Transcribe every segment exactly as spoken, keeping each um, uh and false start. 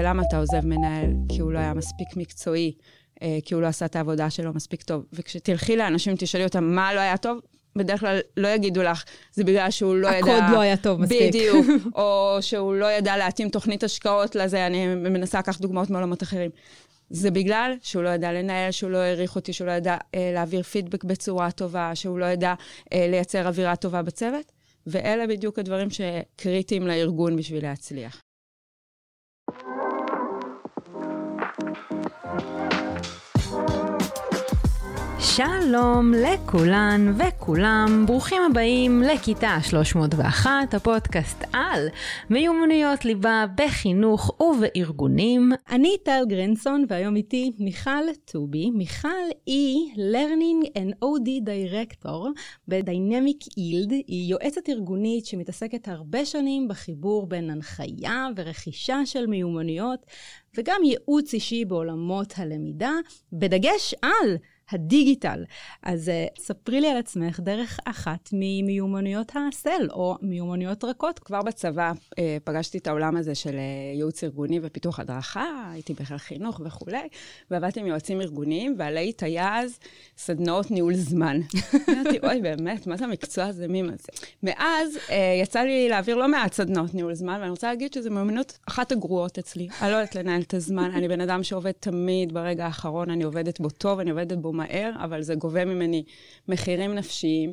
ולמה אתה עוזב מנהל? כי הוא לא היה מספיק מקצועי, כי הוא לא עשה את העבודה שלו מספיק טוב. וכשתלכי לאנשים, תשאלי אותם מה לא היה טוב, בדרך כלל לא יגידו לך, זה בגלל שהוא לא ידע... הקוד לא היה טוב מספיק. בדיוק, או שהוא לא ידע להתאים תוכנית השקעות לזה, אני מנסה לקחת דוגמאות מעולמות אחרים. זה בגלל שהוא לא ידע לנהל, שהוא לא העריך אותי, שהוא לא ידע אה, להעביר פידבק בצורה טובה, שהוא לא ידע אה, לייצר אווירה טובה בצוות, ואלה בדיוק הדברים שקריטיים לארגון בשביל להצליח. שלום לכולן וכולם, ברוכים הבאים לכיתה שלוש מאות ואחת, הפודקאסט על מיומנויות ליבה בחינוך ובארגונים. אני טל גרנסון והיום איתי מיכל טובי. מיכל היא Learning and או די Director ב-Dynamic Yield. היא יועצת ארגונית שמתעסקת הרבה שנים בחיבור בין הנחיה ורכישה של מיומנויות וגם ייעוץ אישי בעולמות הלמידה, בדגש על הדיגיטל. אז ספרי לי על עצמך דרך אחת ממיומנויות הסל או מיומנויות רכות. כבר בצבא פגשתי את העולם הזה של ייעוץ ארגוני ופיתוח הדרכה, הייתי בכלל חינוך וכו', ועבדתי עם יועצים ארגוניים, ועלי היה אז סדנאות ניהול זמן. אמרתי, אוי באמת, מה זה המקצוע הזה, מי מה זה? מאז יצא לי להעביר לא מעט סדנאות ניהול זמן, ואני רוצה להגיד שזו מיומנות אחת הגרועות אצלי. אני לא יודעת לנהל את הזמן, אני בן אדם שעובד תמיד ברגע האחרון, אני עובדת בו טוב, אני עובדת בו מהר, אבל זה גובה ממני מחירים נפשיים.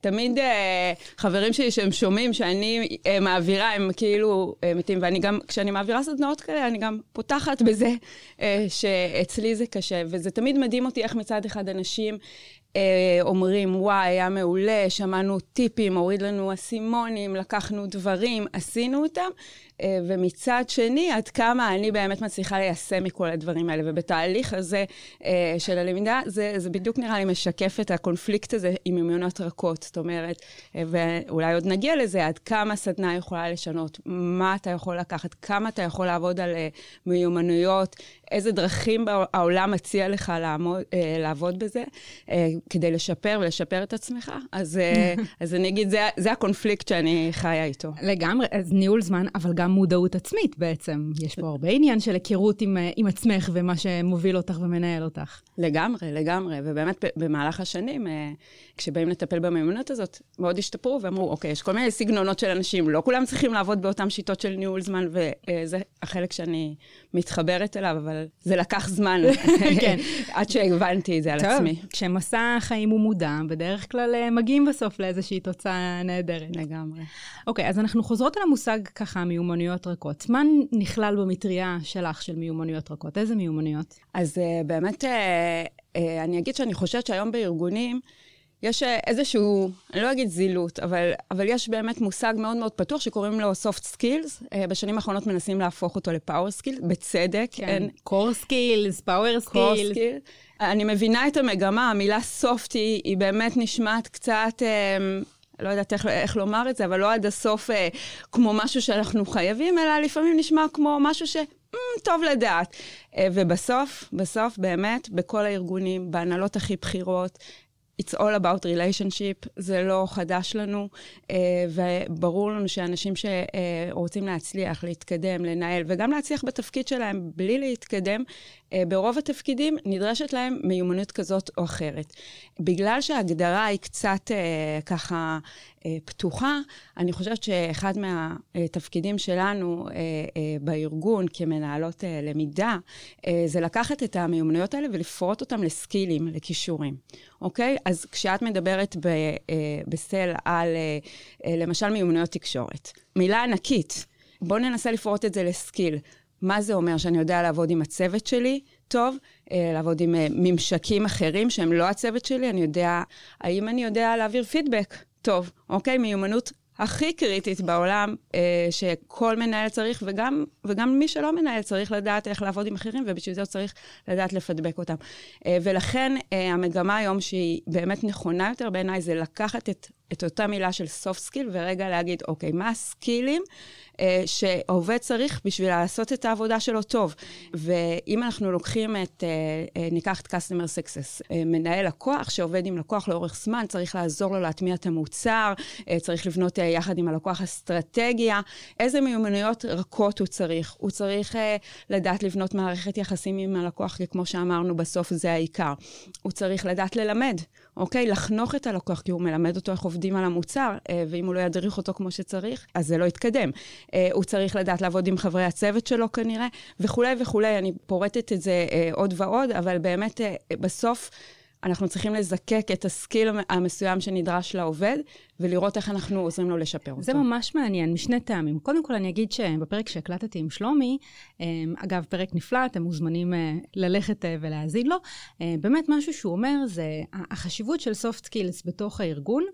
תמיד אה, חברים שלי שהם שומעים שאני אה, מעבירה, הם כאילו אה, מתים, ואני גם, כשאני מעבירה סדנאות כאלה, אני גם פותחת בזה אה, שאצלי זה קשה, וזה תמיד מדהים אותי איך מצד אחד אנשים אה, אומרים, וואי, היה מעולה, שמענו טיפים, הוריד לנו אסימונים, לקחנו דברים, עשינו אותם, אה, ומצד שני, עד כמה אני באמת מצליחה ליישם מכל הדברים האלה, ובתהליך הזה אה, של הלמידה, זה, זה בדיוק נראה לי משקף את הקונפליקט הזה עם מיומנויות רכות, זאת אומרת, ואולי עוד נגיע לזה, עד כמה סדנה יכולה לשנות, מה אתה יכול לקחת, כמה אתה יכול לעבוד על מיומנויות, איזה דרכים העולם מציע לך לעמוד, לעבוד בזה, כדי לשפר ולשפר את עצמך. אז, אז אני אגיד, זה, זה הקונפליקט שאני חיה איתו. לגמרי, אז ניהול זמן, אבל גם מודעות עצמית בעצם. יש פה הרבה עניין של הכירות עם, עם עצמך, ומה שמוביל אותך ומנהל אותך. לגמרי, לגמרי. ובאמת, במהלך השנים, כשבאים לטפל במיומנות, הזאת מאוד השתפרו ואמרו, אוקיי, יש כל מיני סגנונות של אנשים, לא כולם צריכים לעבוד באותן שיטות של ניהול זמן, וזה החלק שאני מתחברת אליו, אבל זה לקח זמן, עד שהבנתי את זה על עצמי. כשמסע החיים הוא מודע, בדרך כלל מגיעים בסוף לאיזושהי תוצאה נהדרת. לגמרי. אוקיי, אז אנחנו חוזרות על המושג ככה, מיומנויות רכות. מה נכלל במטריה שלך של מיומנויות רכות? איזה מיומנויות? אז באמת, אני אגיד שאני חושבת שהיום בארגונים, יש איזשהו, אני לא אגיד זילות, אבל, אבל יש באמת מושג מאוד מאוד פתוח שקוראים לו soft skills. בשנים האחרונות מנסים להפוך אותו ל-power skills, בצדק. כן, and... core skills, power skills. Core skills. אני מבינה את המגמה, המילה soft היא, היא באמת נשמעת קצת... לא יודעת איך, איך לומר את זה, אבל לא עד הסוף אה, כמו משהו שאנחנו חייבים, אלא לפעמים נשמע כמו משהו ש... Mm, טוב לדעת. אה, ובסוף, בסוף באמת, בכל הארגונים, בהנהלות הכי בחירות, it's all about relationship, זה לא חדש לנו, וברור לנו שאנשים שרוצים להצליח, להתקדם, לנהל, וגם להצליח בתפקיד שלהם בלי להתקדם, ברוב התפקידים נדרשת להם מיומנות כזאת או אחרת. בגלל שההגדרה היא קצת ככה פתוחה, אני חושבת שאחד מהתפקידים שלנו בארגון כמנהלות למידה, זה לקחת את המיומנויות האלה ולפרוט אותם לסקילים, לכישורים. אוקיי? אז כשאת מדברת בסל על, למשל, מיומנויות תקשורת, מילה ענקית, בואו ננסה לפרוט את זה לסקיל. מה זה אומר? שאני יודע לעבוד עם הצוות שלי טוב, לעבוד עם ממשקים אחרים שהם לא הצוות שלי, אני יודע, האם אני יודע להעביר פידבק? טוב, אוקיי, מיומנות הכי קריטית בעולם, שכל מנהל צריך, וגם, וגם מי שלא מנהל צריך לדעת איך לעבוד עם אחרים, ובשביל זה הוא צריך לדעת לפדבק אותם. ולכן המגמה היום שהיא באמת נכונה יותר בעיניי, זה לקחת את את אותה מילה של soft skill, ורגע להגיד, אוקיי, מה הסקילים אה, שעובד צריך בשביל לעשות את העבודה שלו טוב? ואם אנחנו לוקחים את, אה, אה, ניקח את customer success, אה, מנהל לקוח שעובד עם לקוח לאורך זמן, צריך לעזור לו להטמיע את המוצר, אה, צריך לבנות אה, יחד עם הלקוח אסטרטגיה, איזה מיומנויות רכות הוא צריך? הוא צריך אה, לדעת לבנות מערכת יחסים עם הלקוח, כי כמו שאמרנו, בסוף זה העיקר. הוא צריך לדעת ללמד, אוקיי? לחנוך את הלקוח, כי הוא מלמד אותו איך עובדים על המוצר, ואם הוא לא ידריך אותו כמו שצריך, אז זה לא יתקדם. הוא צריך לדעת לעבוד עם חברי הצוות שלו כנראה, וכו' וכו'. אני פורטת את זה עוד ועוד, אבל באמת בסוף אנחנו צריכים לזקק את הסקיל המסוים שנדרש לעובד, ולראות איך אנחנו עוזרים לו לשפר אותו. זה ממש מעניין, משני טעמים. קודם כל אני אגיד שבפרק שהקלטתי עם שלומי, אגב, פרק נפלא, אתם מוזמנים ללכת ולהזין לו. באמת משהו שהוא אומר, זה החשיבות של soft skills בתוך הארגון,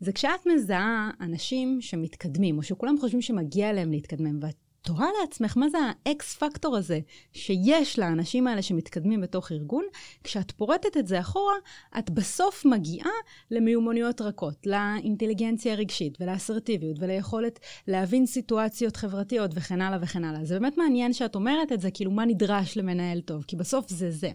זה כשאת מזהה אנשים שמתקדמים, או שכולם חושבים שמגיע להם להתקדמם, ואת תורה לעצמך, מה זה האקס פקטור הזה שיש לאנשים האלה שמתקדמים בתוך ארגון? כשאת פורטת את זה אחורה, את בסוף מגיעה למיומנויות רכות, לאינטליגנציה הרגשית ולאסרטיביות וליכולת להבין סיטואציות חברתיות וכן הלאה וכן הלאה. זה באמת מעניין שאת אומרת את זה, כאילו מה נדרש למנהל טוב, כי בסוף זה זה.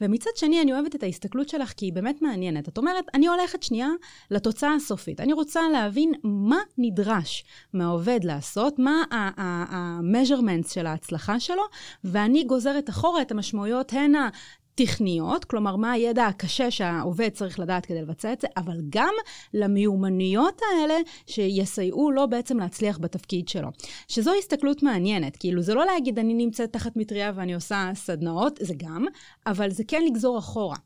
ומצד שני אני אוהבת את ההסתכלות שלך, כי היא באמת מעניינת. את אומרת, אני הולכת שנייה לתוצאה הסופית. אני רוצה להבין מה נדרש מהעובד לעשות, מה ה-measurements של ההצלחה שלו, ואני גוזרת אחורה את המשמעויות הן הטכניות, כלומר מה הידע הקשה שהעובד צריך לדעת כדי לבצע את זה, אבל גם למיומנויות האלה שיסייעו לו בעצם להצליח בתפקיד שלו. שזו הסתכלות מעניינת, כאילו זה לא להגיד אני נמצאת תחת מטריה ואני עושה סדנאות, זה גם, אבל זה כן לגזור אחורה.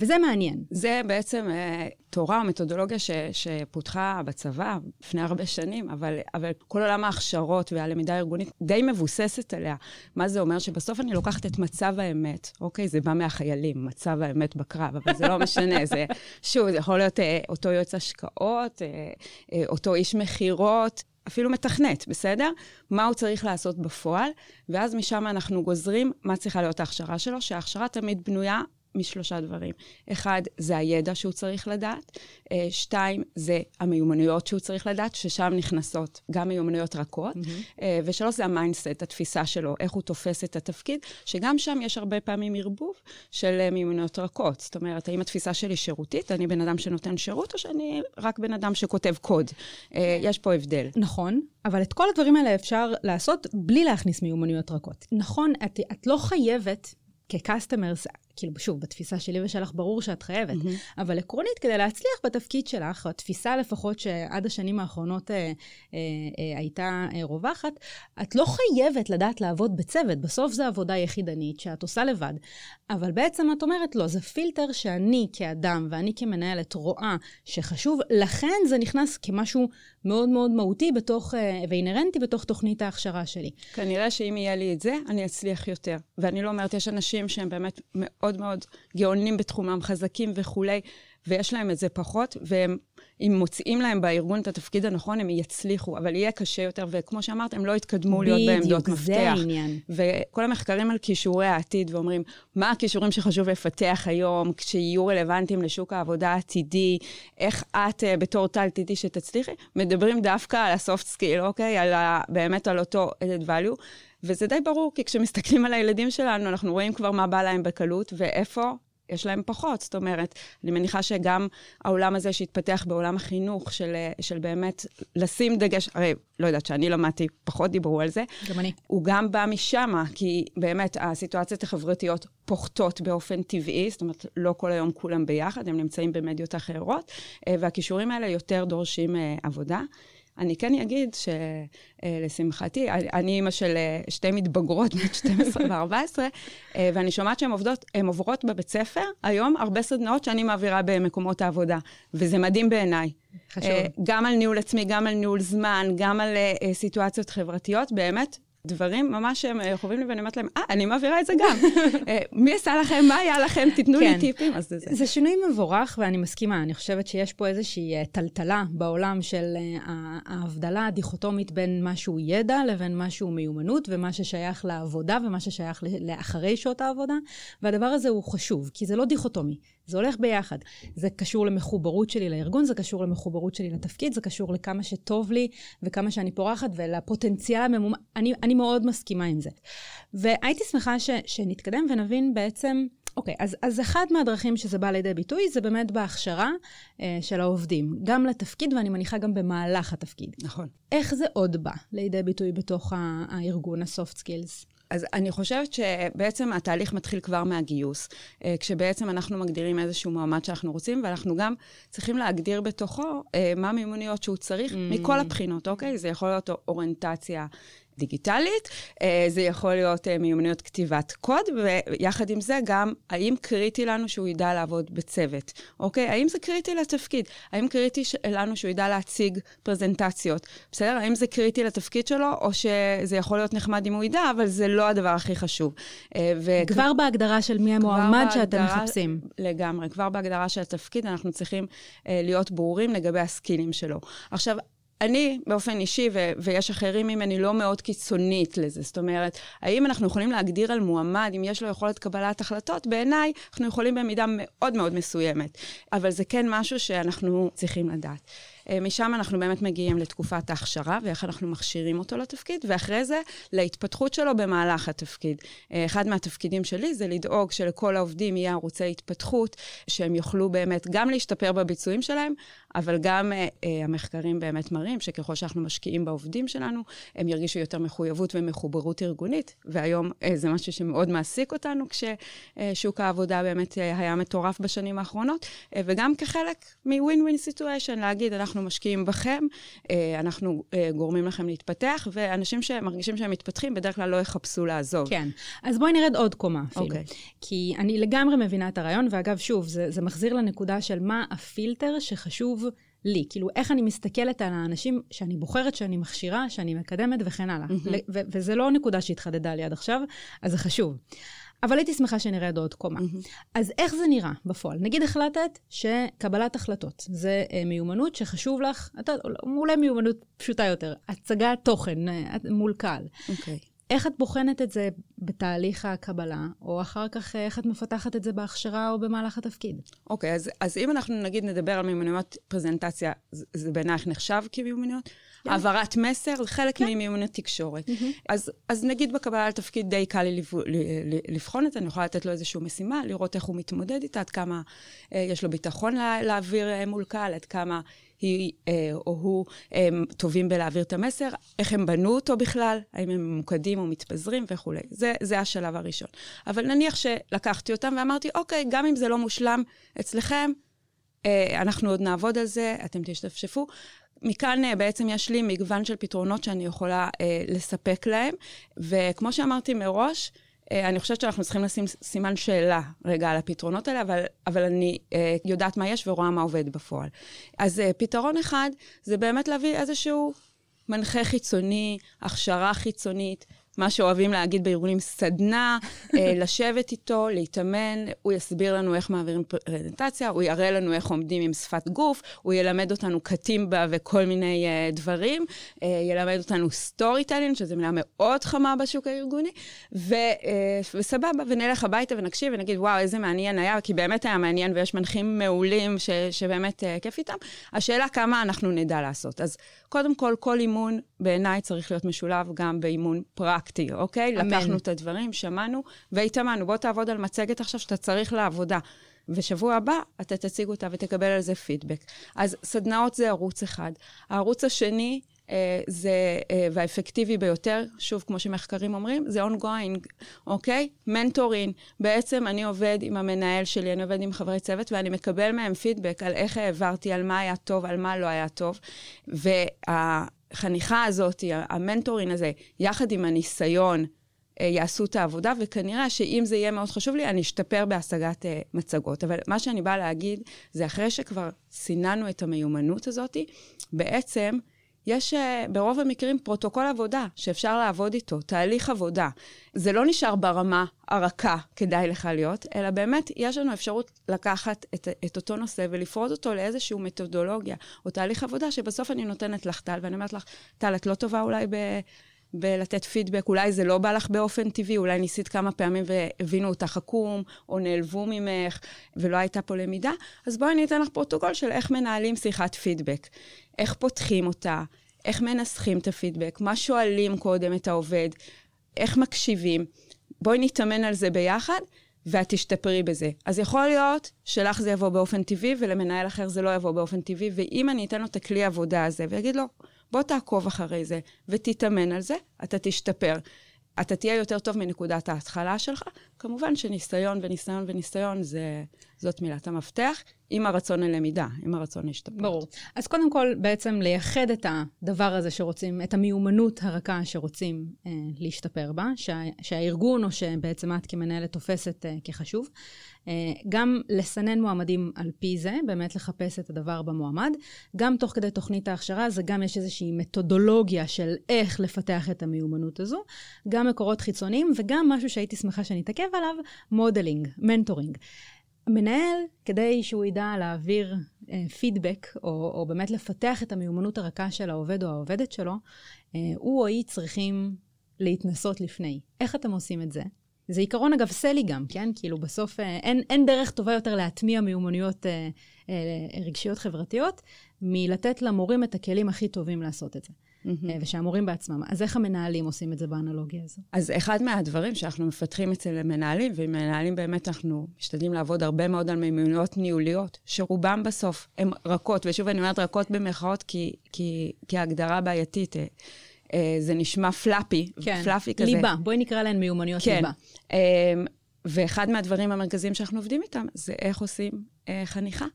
וזה מעניין. זה בעצם אה, תורה או מתודולוגיה ש, שפותחה בצבא לפני הרבה שנים, אבל, אבל כל עולם ההכשרות והלמידה הארגונית די מבוססת עליה. מה זה אומר? שבסוף אני לוקחת את מצב האמת. אוקיי, זה בא מהחיילים, מצב האמת בקרב, אבל זה לא משנה. זה, שוב, זה יכול להיות אה, אותו יועץ השקעות, אה, אה, אותו איש מחירות, אפילו מתכנת, בסדר? מה הוא צריך לעשות בפועל, ואז משם אנחנו גוזרים מה צריכה להיות ההכשרה שלו, שההכשרה תמיד בנויה משלושה דברים. אחד, זה הידע שהוא צריך לדעת. שתיים, זה המיומנויות שהוא צריך לדעת, ששם נכנסות גם מיומנויות רכות. Mm-hmm. ושלוש, זה המיינסט, התפיסה שלו, איך הוא תופס את התפקיד, שגם שם יש הרבה פעמים ערבוב של מיומנויות רכות. זאת אומרת, האם התפיסה שלי שירותית? אני בן אדם שנותן שירות, או שאני רק בן אדם שכותב קוד? יש פה הבדל. נכון, אבל את כל הדברים האלה אפשר לעשות בלי להכניס מיומנויות רכות. נכון, את, את לא חייבת כקסטמרס, כאילו, שוב, בתפיסה שלי ושלך ברור שאת חייבת, mm-hmm. אבל עקרונית, כדי להצליח בתפקיד שלך, התפיסה לפחות שעד השנים האחרונות אה, אה, אה, הייתה אה, רווחת, את לא חייבת לדעת לעבוד בצוות, בסוף זו עבודה יחידנית שאת עושה לבד, אבל בעצם את אומרת, לא, זה פילטר שאני כאדם ואני כמנהלת רואה שחשוב, לכן זה נכנס כמשהו מאוד מאוד מהותי בתוך, אה, ואינרנטי בתוך תוכנית ההכשרה שלי. כנראה שאם יהיה לי את זה, אני אצליח יותר, ואני לא אומרת, יש אנשים שהם באמת מאוד מאוד מאוד גאונים בתחומם, חזקים וכולי, ויש להם את זה פחות, ואם מוצאים להם בארגון את התפקיד הנכון, הם יצליחו, אבל יהיה קשה יותר, וכמו שאמרת, הם לא יתקדמו להיות בעמדות מפתח. וכל המחקרים על כישורי העתיד, ואומרים, מה הכישורים שחשוב לפתח היום, כשיהיו רלוונטיים לשוק העבודה העתידי, איך את בתור טל עתידי שתצליחי, מדברים דווקא על הסופט סקיל, אוקיי? על ה, באמת על אותו added value, וזה די ברור, כי כשמסתכלים על הילדים שלנו, אנחנו רואים כבר מה בא להם בקלות, ואיפה יש להם פחות. זאת אומרת, אני מניחה שגם העולם הזה שהתפתח בעולם החינוך, של, של באמת לשים דגש, הרי לא יודעת שאני למדתי, פחות דיברו על זה. גם אני. הוא גם בא משם, כי באמת הסיטואציות החברתיות פוחתות באופן טבעי, זאת אומרת, לא כל היום כולם ביחד, הם נמצאים במדיות אחרות, והכישורים האלה יותר דורשים עבודה. אני כן אגיד שלשמחתי, אני אימא של שתי מתבגרות, בת שתים עשרה וארבע עשרה, ואני שומעת שהן עובדות, הן עוברות בבית ספר, היום הרבה סדנאות שאני מעבירה במקומות העבודה, וזה מדהים בעיניי. חשוב. גם על ניהול עצמי, גם על ניהול זמן, גם על סיטואציות חברתיות, באמת, דברים ממש שהם חווים לי, ואני אומרת להם, אה, אני מעבירה את זה גם. מי עשה לכם, מה היה לכם, תיתנו לי טיפים. זה שינוי מבורך, ואני מסכימה. אני חושבת שיש פה איזושהי טלטלה בעולם של ההבדלה הדיכוטומית בין משהו ידע לבין משהו מיומנות, ומה ששייך לעבודה, ומה ששייך לאחרי שעות העבודה. והדבר הזה הוא חשוב, כי זה לא דיכוטומי. זה הולך ביחד. זה קשור למחוברות שלי לארגון, זה קשור למחוברות שלי לתפקיד, זה קשור לכמה שטוב לי וכמה שאני פורחת ולפוטנציאל הממומ... אני, אני מאוד מסכימה עם זה. והייתי שמחה ש, שנתקדם ונבין בעצם, אוקיי, אז, אז אחד מהדרכים שזה בא לידי ביטוי, זה באמת בהכשרה אה, של העובדים, גם לתפקיד, ואני מניחה גם במהלך התפקיד. נכון. איך זה עוד בא לידי ביטוי בתוך הארגון, הסופט סקילס? אז אני חושבת שבעצם התהליך מתחיל כבר מהגיוס, כשבעצם אנחנו מגדירים איזשהו מעמד שאנחנו רוצים, ואנחנו גם צריכים להגדיר בתוכו מה המיומנויות שהוא צריך, מכל הבחינות, אוקיי? זה יכול להיות אוריינטציה דיגיטלית, זה יכול להיות מיומנויות כתיבת קוד, ויחד עם זה גם, האם קריטי לנו שהוא ידע לעבוד בצוות, אוקיי? האם זה קריטי לתפקיד? האם קריטי לנו שהוא ידע להציג פרזנטציות? בסדר? האם זה קריטי לתפקיד שלו, או שזה יכול להיות נחמד אם הוא ידע, אבל זה לא הדבר הכי חשוב. כבר בהגדרה של מי המועמד שאתם מחפשים. לגמרי, כבר בהגדרה של התפקיד, אנחנו צריכים להיות ברורים לגבי הסקילים שלו. עכשיו, אני באופן אישי, ו- ויש אחרים ממני, לא מאוד קיצונית לזה. זאת אומרת, האם אנחנו יכולים להגדיר על מועמד, אם יש לו יכולת קבלת החלטות, בעיניי אנחנו יכולים במידה מאוד מאוד מסוימת. אבל זה כן משהו שאנחנו צריכים לדעת. משם אנחנו באמת מגיעים לתקופת ההכשרה, ואיך אנחנו מכשירים אותו לתפקיד, ואחרי זה להתפתחות שלו במהלך התפקיד. אחד מהתפקידים שלי זה לדאוג שלכל העובדים יהיה ערוצי התפתחות, שהם יוכלו באמת גם להשתפר בביצועים שלהם, אבל גם המחקרים באמת מראים שככל שאנחנו משקיעים בעובדים שלנו, הם ירגישו יותר מחויבות ומחוברות ארגונית, והיום זה משהו שמאוד מעסיק אותנו, כששוק העבודה באמת היה מטורף בשנים האחרונות, וגם כחלק מ-win-win situation, להגיד, אנחנו אנחנו משקיעים בכם, אנחנו גורמים לכם להתפתח, ואנשים שמרגישים שהם מתפתחים, בדרך כלל לא יחפשו לעזוב. כן. אז בואי נרד עוד קומה אפילו. Okay. כי אני לגמרי מבינה את הרעיון, ואגב, שוב, זה, זה מחזיר לנקודה של מה הפילטר שחשוב לי. כאילו, איך אני מסתכלת על האנשים שאני בוחרת, שאני מכשירה, שאני מקדמת וכן הלאה. Mm-hmm. ו- וזה לא נקודה שהתחדדה לי עד עכשיו, אז זה חשוב. אבל הייתי שמחה שנראה עוד קומה. Mm-hmm. אז איך זה נראה בפועל? נגיד החלטת שקבלת החלטות. זה מיומנות שחשוב לך, אתה, אולי מיומנות פשוטה יותר, הצגה תוכן מול קהל. אוקיי. Okay. איך את בוחנת את זה בתהליך הקבלה, או אחר כך איך את מפתחת את זה בהכשרה או במהלך התפקיד? אוקיי, okay, אז, אז אם אנחנו נגיד נדבר על מיומנויות פרזנטציה, זה, זה בעינייך נחשב כמיומנויות? Yeah. העברת מסר, חלק yeah. ממיומנות תקשורת. Mm-hmm. אז, אז נגיד בקבלה לתפקיד די קל לי לבחון את זה, אני יכולה לתת לו איזושהי משימה, לראות איך הוא מתמודד איתה, עד כמה אה, יש לו ביטחון לה, להעביר אה, מול קהל, עד כמה... היא או הוא טובים בלהעביר את המסר, איך הם בנו אותו בכלל, האם הם ממוקדים או מתפזרים וכו'. זה, זה השלב הראשון. אבל נניח שלקחתי אותם ואמרתי, אוקיי, גם אם זה לא מושלם אצלכם, אנחנו עוד נעבוד על זה, אתם תשתפשפו. מכאן בעצם יש לי מגוון של פתרונות שאני יכולה לספק להם, וכמו שאמרתי מראש, אני חושבת שאנחנו צריכים לשים סימן שאלה רגע על הפתרונות האלה, אבל, אבל אני יודעת מה יש ורואה מה עובד בפועל. אז פתרון אחד זה באמת להביא איזשהו מנחה חיצוני, הכשרה חיצונית, מה שאוהבים להגיד בארגונים, סדנה, לשבת איתו, להתאמן, הוא יסביר לנו איך מעבירים פרזנטציה, הוא יראה לנו איך עומדים עם שפת גוף, הוא ילמד אותנו קטימבה וכל מיני uh, דברים, uh, ילמד אותנו סטורי טיילינג, שזו מילה מאוד חמה בשוק הארגוני, ו, uh, וסבבה, ונלך הביתה ונקשיב ונגיד, וואו, איזה מעניין היה, כי באמת היה מעניין, ויש מנחים מעולים ש, שבאמת uh, כיף איתם. השאלה כמה אנחנו נדע לעשות. אז קודם כל, כל אימון בעיניי צריך להיות משולב גם באימון פרק, אוקיי? לקחנו את הדברים, שמענו, והתאמנו, בוא תעבוד על מצגת עכשיו שאתה צריך לעבודה. ושבוע הבא אתה תציג אותה ותקבל על זה פידבק. אז סדנאות זה ערוץ אחד. הערוץ השני זה, והאפקטיבי ביותר, שוב, כמו שמחקרים אומרים, זה ongoing, אוקיי? מנטורין. בעצם אני עובד עם המנהל שלי, אני עובד עם חברי צוות, ואני מקבל מהם פידבק על איך העברתי, על מה היה טוב, על מה לא היה טוב. וה... החניכה הזאת, המנטורין הזה, יחד עם הניסיון, יעשו את העבודה, וכנראה שאם זה יהיה מאוד חשוב לי, אני אשתפר בהשגת מצגות. אבל מה שאני באה להגיד, זה אחרי שכבר סיננו את המיומנות הזאת, בעצם יש ברוב המקרים פרוטוקול עבודה, שאפשר לעבוד איתו, תהליך עבודה. זה לא נשאר ברמה הרכה, כדאי לך להיות, אלא באמת יש לנו אפשרות לקחת את, את אותו נושא, ולפרוד אותו לאיזשהו מתודולוגיה, או תהליך עבודה, שבסוף אני נותנת לך טל, ואני אומרת לך, טל, את לא טובה אולי ב... בלתת פידבק, אולי זה לא בא לך באופן טבעי, אולי ניסית כמה פעמים והבינו אותך עקום, או נעלבו ממך, ולא הייתה פה למידה, אז בואי אני אתן לך פרוטוקול של איך מנהלים שיחת פידבק, איך פותחים אותה, איך מנסחים את הפידבק, מה שואלים קודם את העובד, איך מקשיבים, בואי נתאמן על זה ביחד, ואת תשתפרי בזה. אז יכול להיות שלך זה יבוא באופן טבעי, ולמנהל אחר זה לא יבוא באופן טבעי, ואם אני אתן לו את הכלי העבודה הזה, ויגיד לו, בוא תעקוב אחרי זה, ותתאמן על זה, אתה תשתפר. אתה תהיה יותר טוב מנקודת ההתחלה שלך, כמובן שניסיון וניסיון וניסיון, זה, זאת מילת המפתח, עם הרצון ללמידה, עם הרצון להשתפות. ברור. אז קודם כל, בעצם לייחד את הדבר הזה שרוצים, את המיומנות הרכה שרוצים אה, להשתפר בה, שה, שהארגון או שבעצם את כמנהלת תופסת אה, כחשוב, אה, גם לסנן מועמדים על פי זה, באמת לחפש את הדבר במועמד, גם תוך כדי תוכנית ההכשרה, זה גם יש איזושהי מתודולוגיה של איך לפתח את המיומנות הזו, גם מקורות חיצוניים, וגם משהו שהייתי שמחה שאני אתעכב עליו, מודלינג, מנטורינג. מנהל, כדי שהוא ידע להעביר אה, פידבק, או, או באמת לפתח את המיומנות הרכה של העובד או העובדת שלו, אה, הוא או היא צריכים להתנסות לפני. איך אתם עושים את זה? זה עיקרון אגב סלי גם, כן? כאילו בסוף אה, אין, אין דרך טובה יותר להטמיע מיומנויות אה, אה, רגשיות חברתיות, מלתת למורים את הכלים הכי טובים לעשות את זה. ושהמורים בעצמם. אז איך המנהלים עושים את זה באנלוגיה הזו? אז אחד מהדברים שאנחנו מפתחים אצל מנהלים, ועם מנהלים באמת אנחנו משתדלים לעבוד הרבה מאוד על מיומנויות ניהוליות, שרובם בסוף הם רכות, ושוב אני אומרת רכות במרכאות, כי, כי, כי ההגדרה בעייתית, זה נשמע פלאפי, כן, פלאפי כזה. ליבה, בואי נקרא להן מיומנויות כן. ליבה. ואחד מהדברים המרכזיים שאנחנו עובדים איתם, זה איך עושים חניכה,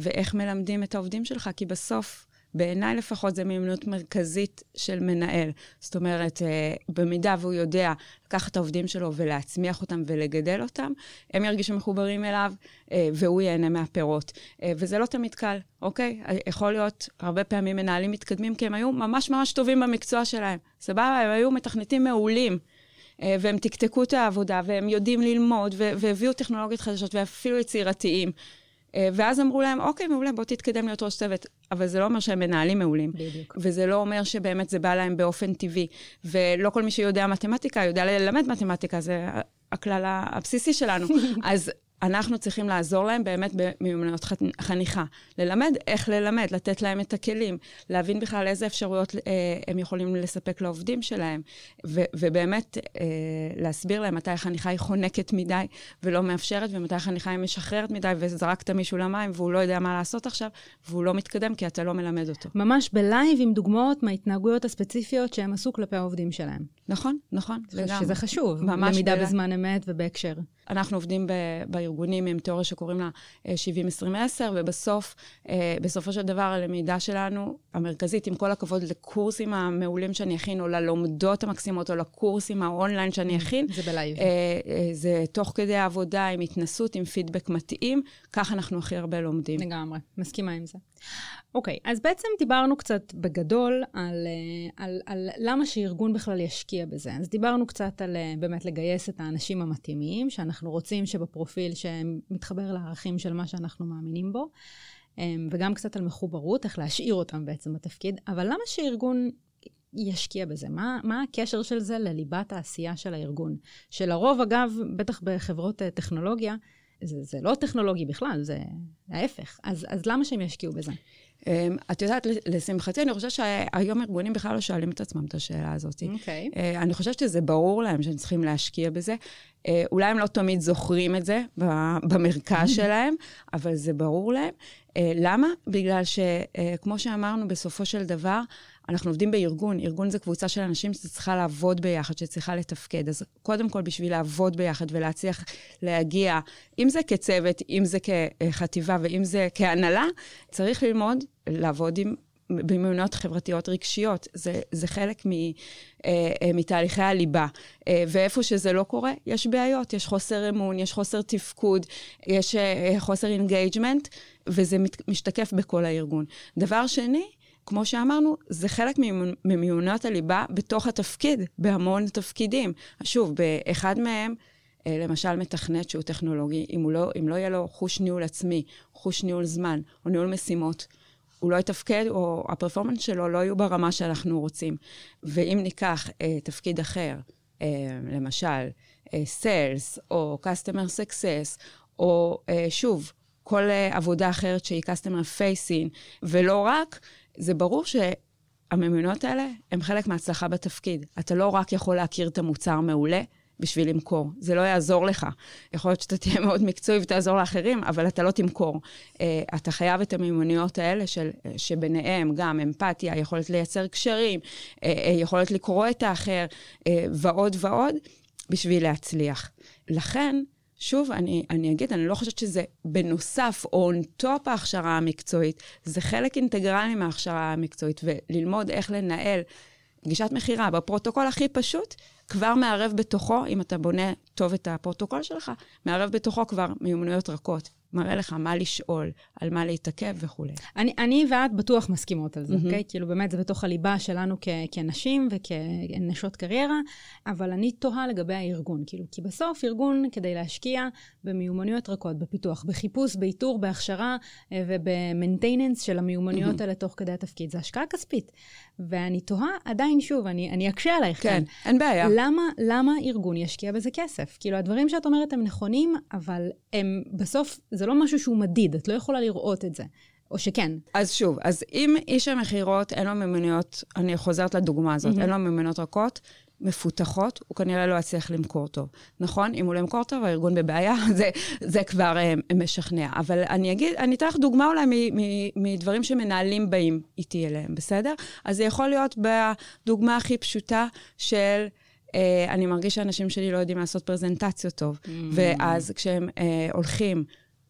ואיך מלמדים את העובדים שלך, כי בסוף בעיניי לפחות זה מיומנות מרכזית של מנהל. זאת אומרת, במידה והוא יודע לקחת את העובדים שלו ולהצמיח אותם ולגדל אותם, הם ירגישו מחוברים אליו, והוא ייהנה מהפירות. וזה לא תמיד קל, אוקיי? יכול להיות, הרבה פעמים מנהלים מתקדמים, כי הם היו ממש ממש טובים במקצוע שלהם. סבבה, הם היו מתכנתים מעולים. והם תקתקו את העבודה, והם יודעים ללמוד, והביאו טכנולוגיות חדשות, ואפילו יצירתיים. ואז אמרו להם, אוקיי, מעולה, בוא תתקדם להיות ראש צוות. אבל זה לא אומר שהם מנהלים מעולים. בדיוק. וזה לא אומר שבאמת זה בא להם באופן טבעי. ולא כל מי שיודע מתמטיקה, יודע ללמד מתמטיקה, זה הכלל הבסיסי שלנו. אז אנחנו צריכים לעזור להם באמת במיומנויות חניכה. ללמד איך ללמד, לתת להם את הכלים, להבין בכלל איזה אפשרויות אה, הם יכולים לספק לעובדים שלהם, ו- ובאמת אה, להסביר להם מתי החניכה היא חונקת מדי ולא מאפשרת, ומתי החניכה היא משחררת מדי, וזרקת מישהו למים והוא לא יודע מה לעשות עכשיו, והוא לא מתקדם כי אתה לא מלמד אותו. ממש בלייב עם דוגמאות מההתנהגויות הספציפיות שהם עשו כלפי העובדים שלהם. נכון, נכון. שזה חשוב, למידה בזמן אמת ובהקשר. אנחנו עובדים בארגונים עם תיאוריה שקוראים לה שבעים עשרים עשר, ובסוף, בסופו של דבר, הלמידה שלנו, המרכזית, עם כל הכבוד לקורסים המעולים שאני הכין, או ללומדות המקסימות, או לקורסים האונליין שאני הכין, זה בלייב. זה תוך כדי העבודה, עם התנסות, עם פידבק מתאים, כך אנחנו הכי הרבה לומדים. לגמרי, מסכימה עם זה. אוקיי, אז בעצם דיברנו קצת בגדול על, על, על למה שארגון בכלל ישקיע בזה. אז דיברנו קצת על באמת לגייס את האנשים המתאימים, שאנחנו רוצים שבפרופיל שמתחבר לערכים של מה שאנחנו מאמינים בו, וגם קצת על מחוברות, איך להשאיר אותם בעצם בתפקיד. אבל למה שארגון ישקיע בזה? מה, מה הקשר של זה לליבת העשייה של הארגון? שלרוב, אגב, בטח בחברות טכנולוגיה, זה, זה לא טכנולוגי בכלל, זה ההפך. אז, אז למה שהם ישקיעו בזה? את יודעת, לשמחתי, אני חושבת שהיום ארגונים בכלל לא שואלים את עצמם את השאלה הזאת. Okay. אני חושבת שזה ברור להם שהם צריכים להשקיע בזה. אולי הם לא תמיד זוכרים את זה במרכז שלהם, אבל זה ברור להם. למה? בגלל שכמו שאמרנו, בסופו של דבר, אנחנו עובדים בארגון. ארגון זה קבוצה של אנשים שצריכה לעבוד ביחד, שצריכה לתפקד. אז קודם כל בשביל לעבוד ביחד ולהצליח להגיע, אם זה כצוות, אם זה כחטיבה ואם זה כהנהלה, צריך ללמוד לעבוד עם במיומנויות חברתיות רגשיות. זה, זה חלק מ, אה, מתהליכי הליבה. אה, ואיפה שזה לא קורה, יש בעיות, יש חוסר אמון, יש חוסר תפקוד, יש אה, חוסר אינגייג'מנט, וזה מת, משתקף בכל הארגון. דבר שני, כמו שאמרנו, זה חלק ממיומנויות הליבה בתוך התפקיד, בהמון תפקידים. שוב, באחד מהם, למשל מתכנת שהוא טכנולוגי, אם, הוא לא, אם לא יהיה לו חוש ניהול עצמי, חוש ניהול זמן, או ניהול משימות, הוא לא יתפקד, או הפרפורמנס שלו לא יהיו ברמה שאנחנו רוצים. ואם ניקח אה, תפקיד אחר, אה, למשל, אה, sales, או customer success, או אה, שוב, כל אה, עבודה אחרת שהיא customer facing, ולא רק, זה ברור ש... הממיונות האלה הם חלק מההצלחה בתפקיד. אתה לא רק יכול להכיר את המוצר מעולה בשביל למכור. זה לא יעזור לך. יכול להיות שאתה תהיה מאוד מקצועי ותעזור לאחרים, אבל אתה לא תמכור. אתה חייב את הממיוניות האלה של, שביניהם גם אמפתיה, יכולת לייצר קשרים, יכולת לקרוא את האחר, ועוד ועוד, בשביל להצליח. לכן, שוב, אני, אני אגיד, אני לא חושבת שזה בנוסף או on-top ההכשרה המקצועית, זה חלק אינטגרלי מההכשרה המקצועית, וללמוד איך לנהל פגישת מחירה בפרוטוקול הכי פשוט, כבר מערב בתוכו, אם אתה בונה טוב את הפרוטוקול שלך, מערב בתוכו כבר מיומנויות רכות. מראה לך מה לשאול, על מה להתעכב וכו'. אני, אני ואת בטוח מסכימות על זה, mm-hmm. אוקיי? כאילו באמת זה בתוך הליבה שלנו כ, כנשים וכנשות קריירה, אבל אני תוהה לגבי הארגון, כאילו, כי בסוף ארגון כדי להשקיע במיומנויות רכות, בפיתוח, בחיפוש, באיתור, בהכשרה ובמנטייננס של המיומנויות mm-hmm. האלה תוך כדי התפקיד, זה השקעה כספית. ואני תוהה עדיין שוב, אני, אני אקשה עלייך. כן, כאן. אין בעיה. למה, למה ארגון ישקיע בזה כסף? כאילו הדברים שאת אומרת הם נכונים, אבל הם בסוף זה לא משהו שהוא מדיד, את לא יכולה לראות את זה, או שכן. אז שוב, אז אם איש המחירות אין לו מיומנויות, אני חוזרת לדוגמה הזאת, mm-hmm. אין לו מיומנויות רכות, מפותחות, הוא כנראה לא יצליח למכור טוב. נכון? אם הוא למכור טוב, הארגון בבעיה, זה, זה כבר uh, משכנע. אבל אני אגיד, אני אתן לך דוגמה אולי מ, מ, מדברים שמנהלים באים איתי אליהם, בסדר? אז זה יכול להיות בדוגמה הכי פשוטה של... Uh, אני מרגיש שאנשים שלי לא יודעים לעשות פרזנטציות טוב, mm-hmm. ואז כשהם uh, הולכים...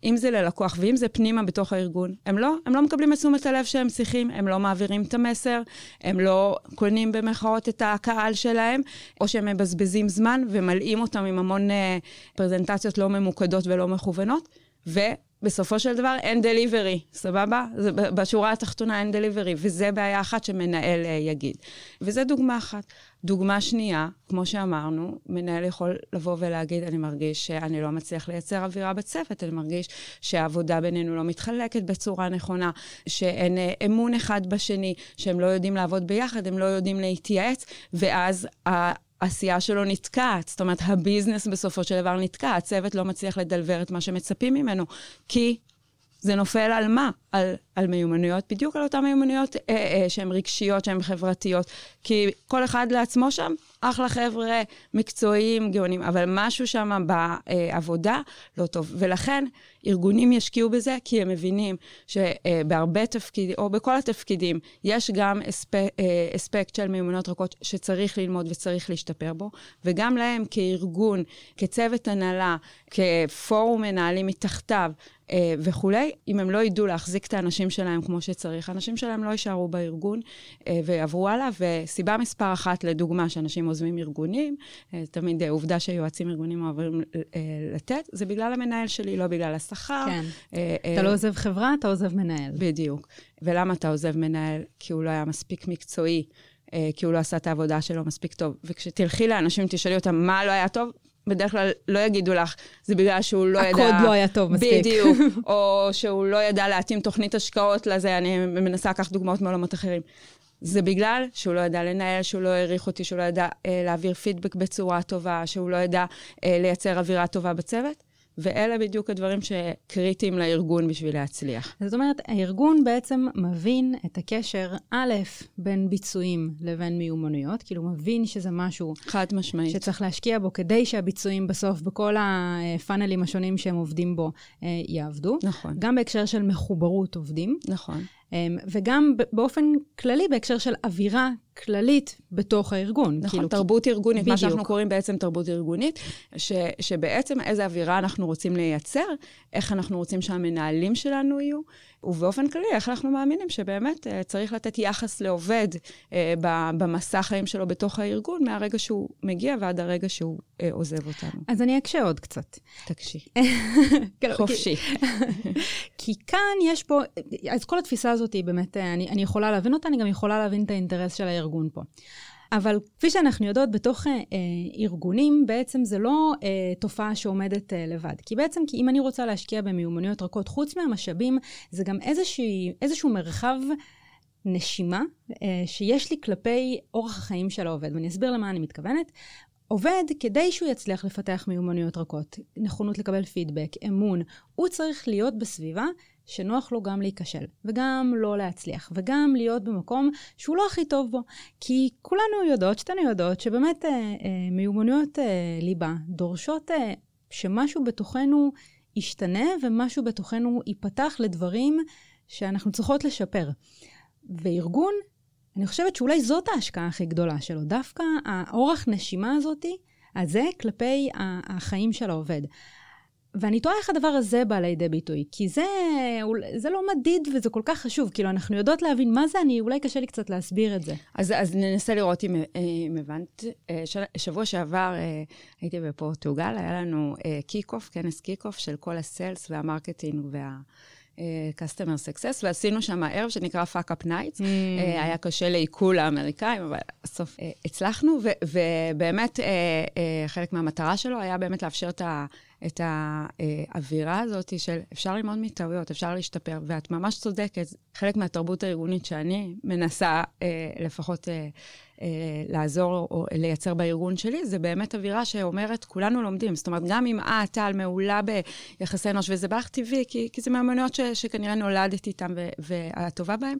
אם זה ללקוח, ואם זה פנימה בתוך הארגון, הם לא, הם לא מקבלים את תשומת הלב שהם צריכים, הם לא מעבירים את המסר, הם לא קונים במחאות את הקהל שלהם, או שהם מבזבזים זמן ומלאים אותם עם המון פרזנטציות לא ממוקדות ולא מכוונות, ובסופו של דבר אין דליברי, סבבה? בשורה התחתונה אין דליברי, וזה בעיה אחת שמנהל יגיד. וזה דוגמה אחת. דוגמה שנייה, כמו שאמרנו, מנהל יכול לבוא ולהגיד, אני מרגיש שאני לא מצליח לייצר אווירה בצוות, אני מרגיש שהעבודה בינינו לא מתחלקת בצורה נכונה, שאין אמון אחד בשני, שהם לא יודעים לעבוד ביחד, הם לא יודעים להתייעץ, ואז העשייה שלו נתקעת, זאת אומרת, הביזנס בסופו של דבר נתקע, הצוות לא מצליח לדלבר את מה שמצפים ממנו, כי... זה נופל על מה? על, על מיומנויות, בדיוק על אותן מיומנויות אה, אה, שהן רגשיות, שהן חברתיות, כי כל אחד לעצמו שם, אחלה חבר'ה, מקצועיים, גאונים, אבל משהו שם בעבודה לא טוב, ולכן ארגונים ישקיעו בזה, כי הם מבינים שבהרבה תפקידים, או בכל התפקידים, יש גם אספקט של מיומנויות רכות שצריך ללמוד וצריך להשתפר בו, וגם להם כארגון, כצוות הנהלה, כפורום מנהלים מתחתיו, וכולי, אם הם לא ידעו להחזיק את האנשים שלהם כמו שצריך, אנשים שלהם לא יישארו בארגון ויעברו הלאה, וסיבה מספר אחת לדוגמה שאנשים עוזבים ארגונים, תמיד עובדה שיועצים ארגונים אוהבים לתת, זה בגלל המנהל שלי, לא בגלל השכר. כן, אתה לא עוזב חברה, אתה עוזב מנהל. בדיוק, ולמה אתה עוזב מנהל? כי הוא לא היה מספיק מקצועי, כי הוא לא עשה את העבודה שלו מספיק טוב, וכשתלכי לאנשים, תשאלי אותם מה לא היה טוב, בדרך כלל לא יגידו לך, זה בגלל שהוא לא ידע... הקוד לא היה טוב מספיק. בדיוק, או שהוא לא ידע להתאים תוכנית השקעות לזה, אני מנסה לקחת דוגמאות מעולמות אחרים. זה בגלל שהוא לא ידע לנהל, שהוא לא העריך אותי, שהוא לא ידע אה, להעביר פידבק בצורה טובה, שהוא לא ידע אה, לייצר אווירה טובה בצוות, ואלה בדיוק הדברים שקריטיים לארגון בשביל להצליח. זאת אומרת, הארגון בעצם מבין את הקשר א' בין ביצועים לבין מיומנויות, כאילו מבין שזה משהו חד משמעית שצריך להשקיע בו, כדי שהביצועים בסוף, בכל הפאנלים השונים שהם עובדים בו, יעבדו. נכון. גם בהקשר של מחוברות עובדים. נכון. וגם באופן כללי, בהקשר של אווירה כללית בתוך הארגון. נכון, כאילו, תרבות ארגונית, בדיוק. מה שאנחנו קוראים בעצם תרבות ארגונית, ש, שבעצם איזה אווירה אנחנו רוצים לייצר, איך אנחנו רוצים שהמנהלים שלנו יהיו, ובאופן כללי, איך אנחנו מאמינים שבאמת צריך לתת יחס לעובד במסע החיים שלו בתוך הארגון, מהרגע שהוא מגיע ועד הרגע שהוא עוזב אותנו. אז אני אקשה עוד קצת. תקשי. חופשי. כי כאן יש פה, אז כל התפיסה הזאת היא באמת, אני יכולה להבין אותה, אני גם יכולה להבין את האינטרס של הארגון פה. אבל כפי שאנחנו יודעות בתוך אה, ארגונים, בעצם זה לא אה, תופעה שעומדת אה, לבד. כי בעצם, כי אם אני רוצה להשקיע במיומנויות רכות, חוץ מהמשאבים, זה גם איזשהו, איזשהו מרחב נשימה אה, שיש לי כלפי אורח החיים של העובד. ואני אסביר למה אני מתכוונת. עובד, כדי שהוא יצליח לפתח מיומנויות רכות, נכונות לקבל פידבק, אמון, הוא צריך להיות בסביבה שנוח לו גם להיכשל, וגם לא להצליח, וגם להיות במקום שהוא לא הכי טוב בו. כי כולנו יודעות, שתנו יודעות, שבאמת אה, אה, מיומנויות אה, ליבה דורשות אה, שמשהו בתוכנו ישתנה, ומשהו בתוכנו ייפתח לדברים שאנחנו צריכות לשפר. וארגון, אני חושבת שאולי זאת ההשקעה הכי גדולה שלו, דווקא האורך נשימה הזאת, הזה כלפי החיים של העובד. ואני תוהה איך הדבר הזה בא לידי ביטוי, כי זה, זה לא מדיד וזה כל כך חשוב, כאילו אנחנו יודעות להבין מה זה, אני, אולי קשה לי קצת להסביר את זה. אז, אז ננסה לראות אם, אם הבנת. שבוע שעבר הייתי בפורטוגל, היה לנו קיק-אוף, כנס קיק-אוף של כל הסלס והמרקטינג וה... customer success, ועשינו שם הערב שנקרא fuck up nights, היה קשה לעיכול האמריקאים, אבל בסוף הצלחנו, ובאמת חלק מהמטרה שלו היה באמת לאפשר את האווירה הזאת של אפשר ללמוד מטעויות, אפשר להשתפר, ואת ממש צודקת, חלק מהתרבות הארגונית שאני מנסה לפחות לעזור או לייצר בארגון שלי, זה באמת אווירה שאומרת, כולנו לומדים. זאת אומרת, גם אם את, טל, מעולה ביחסי אנוש, וזה בערך טבעי, כי, כי זה מהמיומנויות ש, שכנראה נולדת איתם והטובה בהם,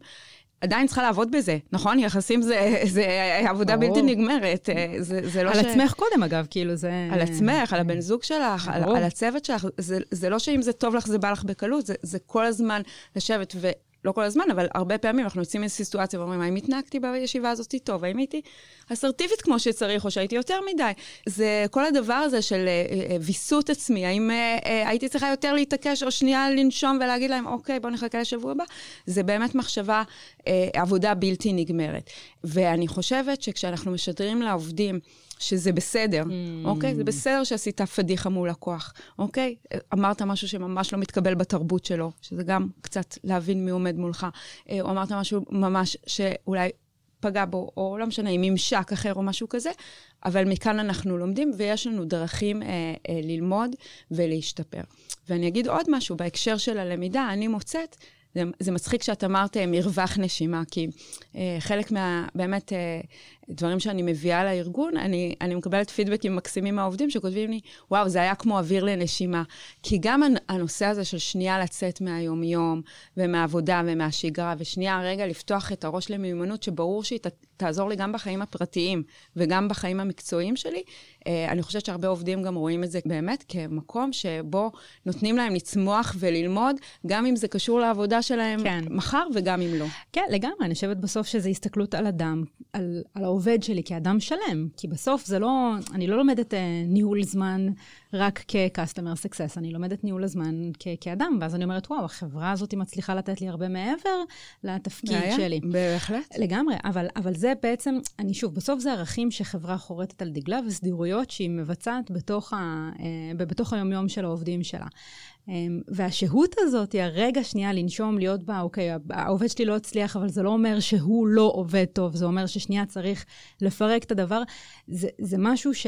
עדיין צריכה לעבוד בזה, נכון? יחסים זה, זה עבודה בלתי נגמרת. זה, זה לא על ש... עצמך קודם, אגב, כאילו זה... על עצמך, על הבן זוג שלך, על, על הצוות שלך. זה, זה לא שאם זה טוב לך, זה בא לך בקלות, זה, זה כל הזמן לשבת ו... לא כל הזמן, אבל הרבה פעמים אנחנו יוצאים איזו סיטואציה ואומרים, האם התנהגתי בישיבה הזאת טוב, האם הייתי אסרטיבית כמו שצריך, או שהייתי יותר מדי. זה כל הדבר הזה של ויסות עצמי, האם הייתי צריכה יותר להתעקש, או שנייה לנשום ולהגיד להם, אוקיי, בוא נחכה לשבוע הבא, זה באמת מחשבה, עבודה בלתי נגמרת. ואני חושבת שכשאנחנו משדרים לעובדים, שזה בסדר, אוקיי? זה בסדר שעשית פדיחה מול הכוח, אוקיי? אמרת משהו שממש לא מתקבל בתרבות שלו, שזה גם קצת להבין מי עומד מולך, או אמרת משהו ממש שאולי פגע בו, או לא משנה, עם ממשק אחר או משהו כזה, אבל מכאן אנחנו לומדים, ויש לנו דרכים אה, אה, ללמוד ולהשתפר. ואני אגיד עוד משהו, בהקשר של הלמידה, אני מוצאת, זה, זה מצחיק שאת אמרת מרווח נשימה, כי אה, חלק מה, באמת, אה, דברים שאני מביאה לארגון, אני, אני מקבלת פידבקים מקסימים מהעובדים שכותבים לי, וואו, זה היה כמו אוויר לנשימה. כי גם הנושא הזה של שנייה לצאת מהיום-יום, ומהעבודה ומהשגרה, ושנייה רגע לפתוח את הראש למיומנות, שברור שהיא תעזור לי גם בחיים הפרטיים, וגם בחיים המקצועיים שלי. אני חושבת שהרבה עובדים גם רואים את זה באמת כמקום שבו נותנים להם לצמוח וללמוד, גם אם זה קשור לעבודה שלהם מחר, וגם אם לא. כן, לגמרי. אני חושבת בסוף שזה הסתכלות על אדם, על, על העובד. עובד שלי כאדם שלם, כי בסוף זה לא, אני לא לומדת אה, ניהול זמן רק כ-customer success, אני לומדת ניהול הזמן כ- כאדם, ואז אני אומרת, וואו, החברה הזאת מצליחה לתת לי הרבה מעבר לתפקיד היה, שלי. בהחלט. לגמרי, אבל, אבל זה בעצם, אני שוב, בסוף זה ערכים שחברה חורטת על דגלה, וסדירויות שהיא מבצעת בתוך, ה, אה, בתוך היומיום של העובדים שלה. והשהות הזאת היא הרגע שנייה לנשום, להיות בה, אוקיי, העובד שלי לא הצליח, אבל זה לא אומר שהוא לא עובד טוב, זה אומר ששנייה צריך לפרק את הדבר. זה, זה משהו ש...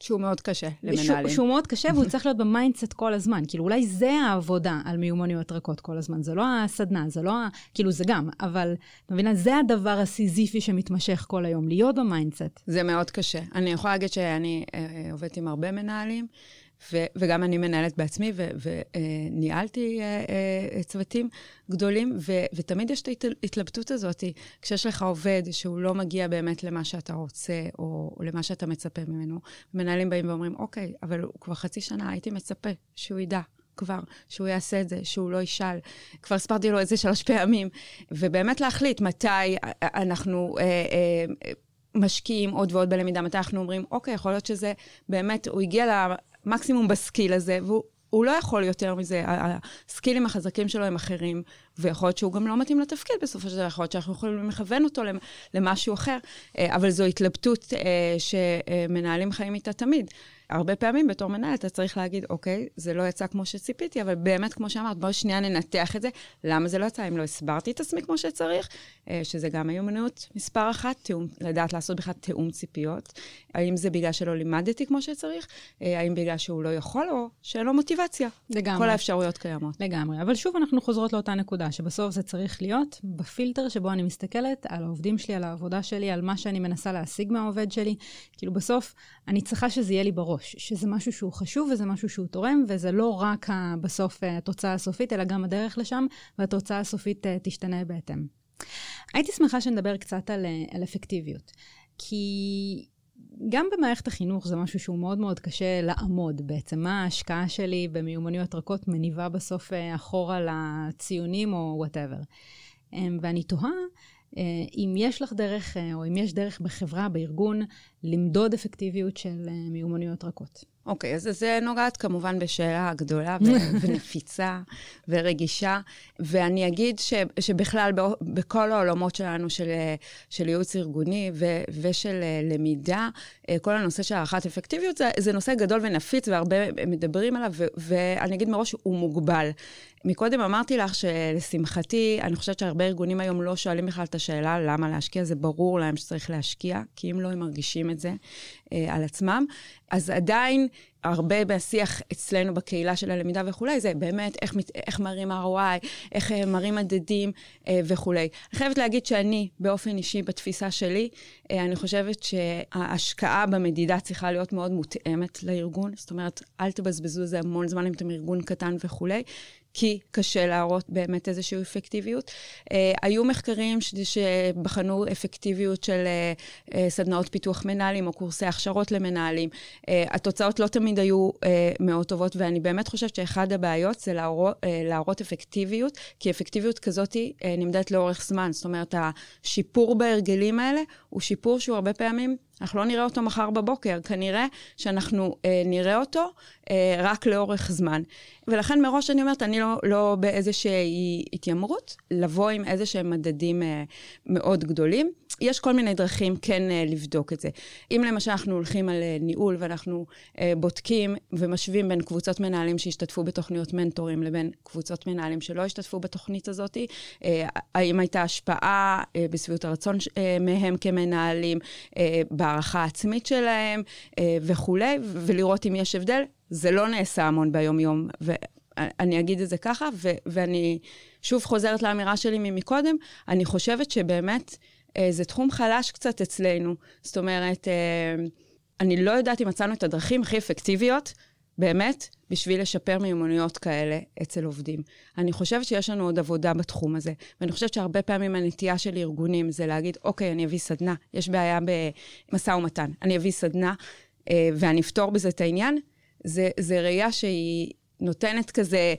שהוא מאוד קשה למנהלים. שהוא מאוד קשה, והוא צריך להיות במיינדסט כל הזמן. כאילו, אולי זה העבודה על מיומנויות רכות כל הזמן. זה לא הסדנה, זה לא ה... כאילו, זה גם, אבל, מבינה, זה הדבר הסיזיפי שמתמשך כל היום, להיות במיינדסט. זה מאוד קשה. אני יכולה להגיד שאני עובדת עם הרבה מנהלים, ו- וגם אני מנהלת בעצמי, וניהלתי ו- uh, uh, צוותים גדולים, ו- ותמיד יש את ההתלבטות הזאת, כשיש לך עובד שהוא לא מגיע באמת למה שאתה רוצה, או, או למה שאתה מצפה ממנו, מנהלים באים ואומרים, אוקיי, אבל הוא כבר חצי שנה הייתי מצפה שהוא ידע. כבר, שהוא יעשה את זה, שהוא לא ישאל, כבר ספרתי לו את זה שלוש פעמים, ובאמת להחליט מתי אנחנו... Uh, uh, משקיעים עוד ועוד בלמידה, מתי אנחנו אומרים, אוקיי, יכול להיות שזה באמת, הוא הגיע למקסימום בסקיל הזה, והוא לא יכול יותר מזה, הסקילים החזקים שלו הם אחרים, ויכול להיות שהוא גם לא מתאים לתפקיד בסופו של דבר, יכול להיות שאנחנו יכולים לכוון אותו למשהו אחר, אבל זו התלבטות שמנהלים חיים איתה תמיד. הרבה פעמים בתור מנהל אתה צריך להגיד, אוקיי, זה לא יצא כמו שציפיתי, אבל באמת כמו שאמרת, בואו שנייה ננתח את זה, למה זה לא יצא, אם לא הסברתי את עצמי כמו שצריך, שזה גם מיומנות מספר אחת, תאום, לדעת לעשות בכלל תאום ציפיות, האם זה בגלל שלא לימדתי כמו שצריך, האם בגלל שהוא לא יכול או שאין לו מוטיבציה. לגמרי. כל האפשרויות קיימות. לגמרי, אבל שוב אנחנו חוזרות לאותה נקודה, שבסוף זה צריך להיות בפילטר שבו אני מסתכלת על העובדים שלי, על העבודה שלי, על מה שאני מנסה להשיג מהעובד שלי, כאילו בסוף אני צריכה שזה יהיה לי בראש, שזה משהו שהוא חשוב וזה משהו שהוא תורם, וזה לא רק בסוף התוצאה הסופית, אלא גם הדרך לשם, והתוצאה הסופית תשתנה בהתאם. הייתי שמחה שנדבר קצת על, על אפקטיביות, כי גם במערכת החינוך זה משהו שהוא מאוד מאוד קשה לעמוד. בעצם מה ההשקעה שלי במיומנויות רכות מניבה בסוף אחורה לציונים או whatever. ואני תוהה, אם יש לך דרך, או אם יש דרך בחברה, בארגון, למדוד אפקטיביות של מיומנויות רכות. אוקיי, אז זה נוגעת כמובן בשאלה הגדולה ונפיצה ורגישה, ואני אגיד שבכלל בכל העולמות שלנו של ייעוץ ארגוני ושל למידה, כל הנושא של הערכת אפקטיביות זה נושא גדול ונפיץ והרבה מדברים עליו, ואני אגיד מראש הוא מוגבל. מקודם אמרתי לך שלשמחתי, אני חושבת שהרבה ארגונים היום לא שואלים בכלל את השאלה למה להשקיע, זה ברור להם שצריך להשקיע, כי אם לא הם מרגישים את זה על עצמם, אז עדיין הרבה בשיח אצלנו בקהילה של הלמידה וכולי, זה באמת איך, איך מראים R O I, איך מראים מדדים וכולי. אני חייבת להגיד שאני, באופן אישי, בתפיסה שלי, אני חושבת שההשקעה במדידה צריכה להיות מאוד מותאמת לארגון, זאת אומרת, אל תבזבזו את זה המון זמן אם אתם ארגון קטן וכולי, כי קשה להראות באמת איזושהי אפקטיביות. היו מחקרים שבחנו אפקטיביות של סדנאות פיתוח מנהלים, או קורסי הכשרות למנהלים. התוצאות לא תמיד היו מאוד טובות, ואני באמת חושבת שאחד הבעיות זה להראות אפקטיביות, כי אפקטיביות כזאת נמדדת לאורך זמן. זאת אומרת, השיפור בהרגלים האלה הוא שיפור שהוא הרבה פעמים, אנחנו לא נראה אותו מחר בבוקר, כנראה שאנחנו אה, נראה אותו אה, רק לאורך זמן. ולכן מראש אני אומרת, אני לא, לא באיזושהי התיימרות, לבוא עם איזשהם מדדים אה, מאוד גדולים. יש כל מיני דרכים כן אה, לבדוק את זה. אם למשל אנחנו הולכים על אה, ניהול, ואנחנו אה, בודקים ומשווים בין קבוצות מנהלים שהשתתפו בתוכניות מנטורים, לבין קבוצות מנהלים שלא השתתפו בתוכנית הזאת, אה, האם הייתה השפעה אה, בסביבות הרצון אה, מהם כמנהלים, אה, הערכה עצמית שלהם וכו', ולראות אם יש הבדל. זה לא נעשה המון ביום יום, ואני אגיד את זה ככה, ואני שוב חוזרת לאמירה שלי ממקודם, אני חושבת שבאמת זה תחום חלש קצת אצלנו. זאת אומרת, אני לא יודעת אם מצאנו את הדרכים הכי אפקטיביות, באמת, בשביל לשפר מיומנויות כאלה אצל עובדים. אני חושבת שיש לנו עוד עבודה בתחום הזה, ואני חושבת שהרבה פעמים הנטייה של ארגונים זה להגיד, אוקיי, אני אביא סדנה, יש בעיה במסע ומתן, אני אביא סדנה, ואני אפתור בזה את העניין, זה, זה ראייה שהיא נותנת כזה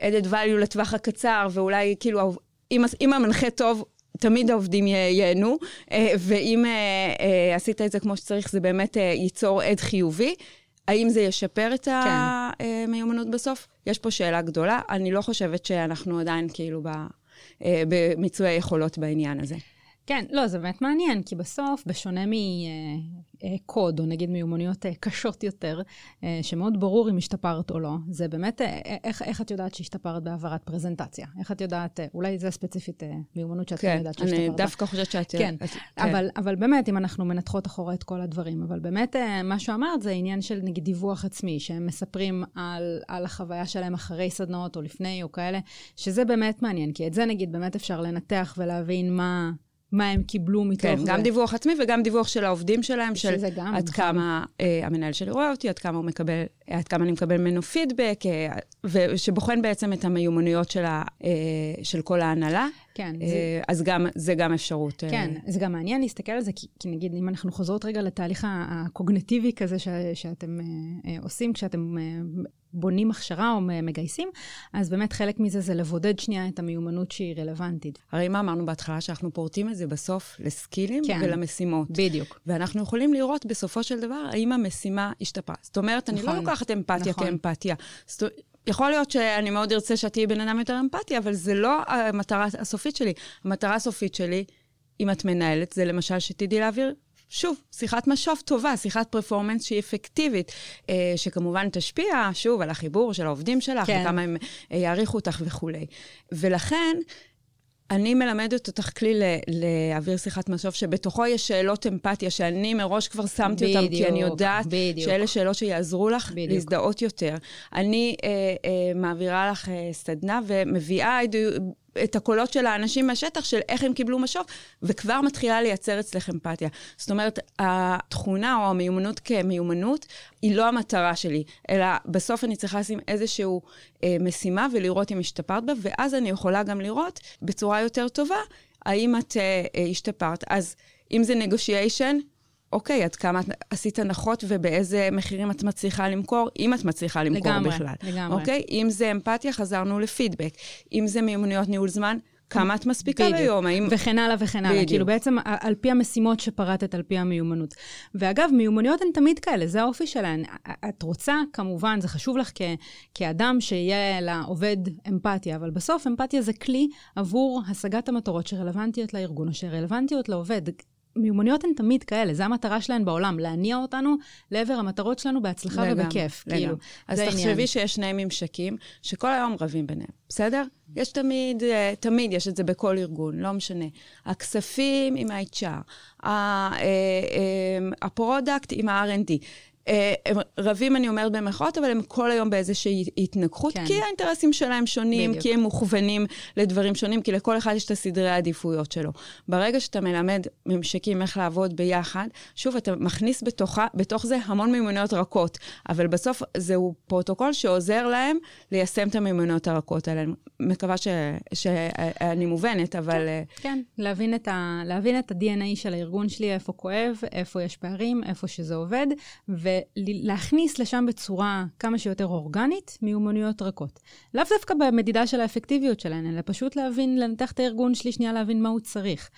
added value לטווח הקצר, ואולי כאילו, אם, אם המנחה טוב, תמיד העובדים ייהנו, ואם עשית את זה כמו שצריך, זה באמת ייצור עד חיובי, האם זה ישפר את כן. המיומנות בסוף? יש פה שאלה גדולה, אני לא חושבת שאנחנו עדיין כאילו במיצוי היכולות בעניין הזה. כן, לא, זה באמת מעניין, כי בסוף, בשונה מקוד, או נגיד מיומנויות קשות יותר, שמאוד ברור אם השתפרת או לא, זה באמת, איך, איך את יודעת שהשתפרת בהעברת פרזנטציה? איך את יודעת, אולי זה ספציפית מיומנות שאת כן, יודעת שהשתפרת? כן, אני דווקא חושבת שאת... כן, את, אבל, כן. אבל באמת, אם אנחנו מנתחות אחורה את כל הדברים, אבל באמת, מה שאמרת זה העניין של נגיד דיווח עצמי, שהם מספרים על, על החוויה שלהם אחרי סדנאות או לפני או כאלה, שזה באמת מעניין, כי את זה נגיד באמת אפשר לנתח ולהבין מה... מה הם קיבלו מתוך... כן, גם דיווח עצמי וגם דיווח של העובדים שלהם, של עד כמה המנהל שלי רואה אותי, עד כמה הוא מקבל, עד כמה אני מקבל ממנו פידבק, ושבוחן בעצם את המיומנויות של כל ההנהלה. כן. אז זה גם אפשרות. כן, זה גם מעניין להסתכל על זה, כי נגיד, אם אנחנו חוזרות רגע לתהליך הקוגניטיבי כזה שאתם עושים, כשאתם... בונים הכשרה או מגייסים, אז באמת חלק מזה זה לבודד שנייה את המיומנות שהיא רלוונטית. הרי מה אמרנו בהתחלה? שאנחנו פורטים את זה בסוף לסקילים כן, ולמשימות. בדיוק. ואנחנו יכולים לראות בסופו של דבר האם המשימה השתפרה. זאת אומרת, אני נכון, לא לוקחת אמפתיה נכון. כאמפתיה. זאת אומרת, יכול להיות שאני מאוד ארצה שתהיי בן אדם יותר אמפתיה, אבל זה לא המטרה הסופית שלי. המטרה הסופית שלי, אם את מנהלת, זה למשל שתדעי להעביר שוב, שיחת משוב טובה, שיחת פרפורמנס שהיא אפקטיבית, שכמובן תשפיע, שוב, על החיבור של העובדים שלך, כן. וכמה הם יעריכו אותך וכולי. ולכן, אני מלמדת אותך כלי להעביר שיחת משוב, שבתוכו יש שאלות אמפתיה, שאני מראש כבר שמתי בדיוק, אותם, כי אני יודעת בדיוק. שאלה שאלות שיעזרו לך בדיוק. להזדהות יותר. אני אה, אה, מעבירה לך אה, סדנה, ומביאה את הקולות של האנשים מהשטח, של איך הם קיבלו משוב, וכבר מתחילה לייצר אצלך אמפתיה. זאת אומרת, התכונה או המיומנות כמיומנות, היא לא המטרה שלי, אלא בסוף אני צריכה לשים איזשהו אה, משימה, ולראות אם השתפרת בה, ואז אני יכולה גם לראות בצורה יותר טובה, האם את אה, אה, השתפרת. אז אם זה נגושיישן, אוקיי, עד כמה את עשית הנחות, ובאיזה מחירים את מצליחה למכור, אם את מצליחה למכור לגמרי, בכלל. לגמרי. אוקיי? אם זה אמפתיה, חזרנו לפידבק. אם זה מיומנויות ניהול זמן, כמה את מספיקה בדיוק. ליום. האם... וכן הלאה וכן הלאה. כאילו בעצם על פי המשימות שפרטת, על פי המיומנות. ואגב, מיומנויות הן תמיד כאלה, זה האופי שלהן. את רוצה, כמובן, זה חשוב לך כ- כאדם שיהיה לעובד אמפתיה, אבל בסוף אמפתיה זה כלי עבור השגת המטרות שרלוונטיות לארגון, או שרלוונטיות לעובד. מיומנויות הן תמיד כאלה, זה המטרה שלהן בעולם, להניע אותנו לעבר המטרות שלנו בהצלחה לגמרי, ובכיף. לגמרי. כאילו, אז תחשבי עניין. שיש שני ממשקים שכל היום רבים ביניהם, בסדר? יש תמיד, תמיד יש את זה בכל ארגון, לא משנה. הכספים עם ה-אייץ' אר, הפרודקט עם ה-אר אנד די, הם רבים, אני אומרת במחרות, אבל הם כל היום באיזושהי התנגחות, כן. כי האינטרסים שלהם שונים, בדיוק. כי הם מוכוונים לדברים שונים, כי לכל אחד יש את הסדרי העדיפויות שלו. ברגע שאתה מלמד ממשקים איך לעבוד ביחד, שוב, אתה מכניס בתוכה, בתוך זה המון מיומנויות רכות, אבל בסוף זהו פרוטוקול שעוזר להם ליישם את המיומנויות הרכות עליהם. מקווה ש... שאני מובנת, אבל... כן, כן. להבין את ה... להבין את ה-די אן איי של הארגון שלי, איפה כואב, איפה יש פערים, איפה שזה עובד, ו... ולהכניס לשם בצורה כמה שיותר אורגנית, מיומנויות רכות. לאו דווקא במדידה של האפקטיביות שלהן, אלא פשוט להבין, לנתח את הארגון שלי שנייה, להבין מה הוא צריך.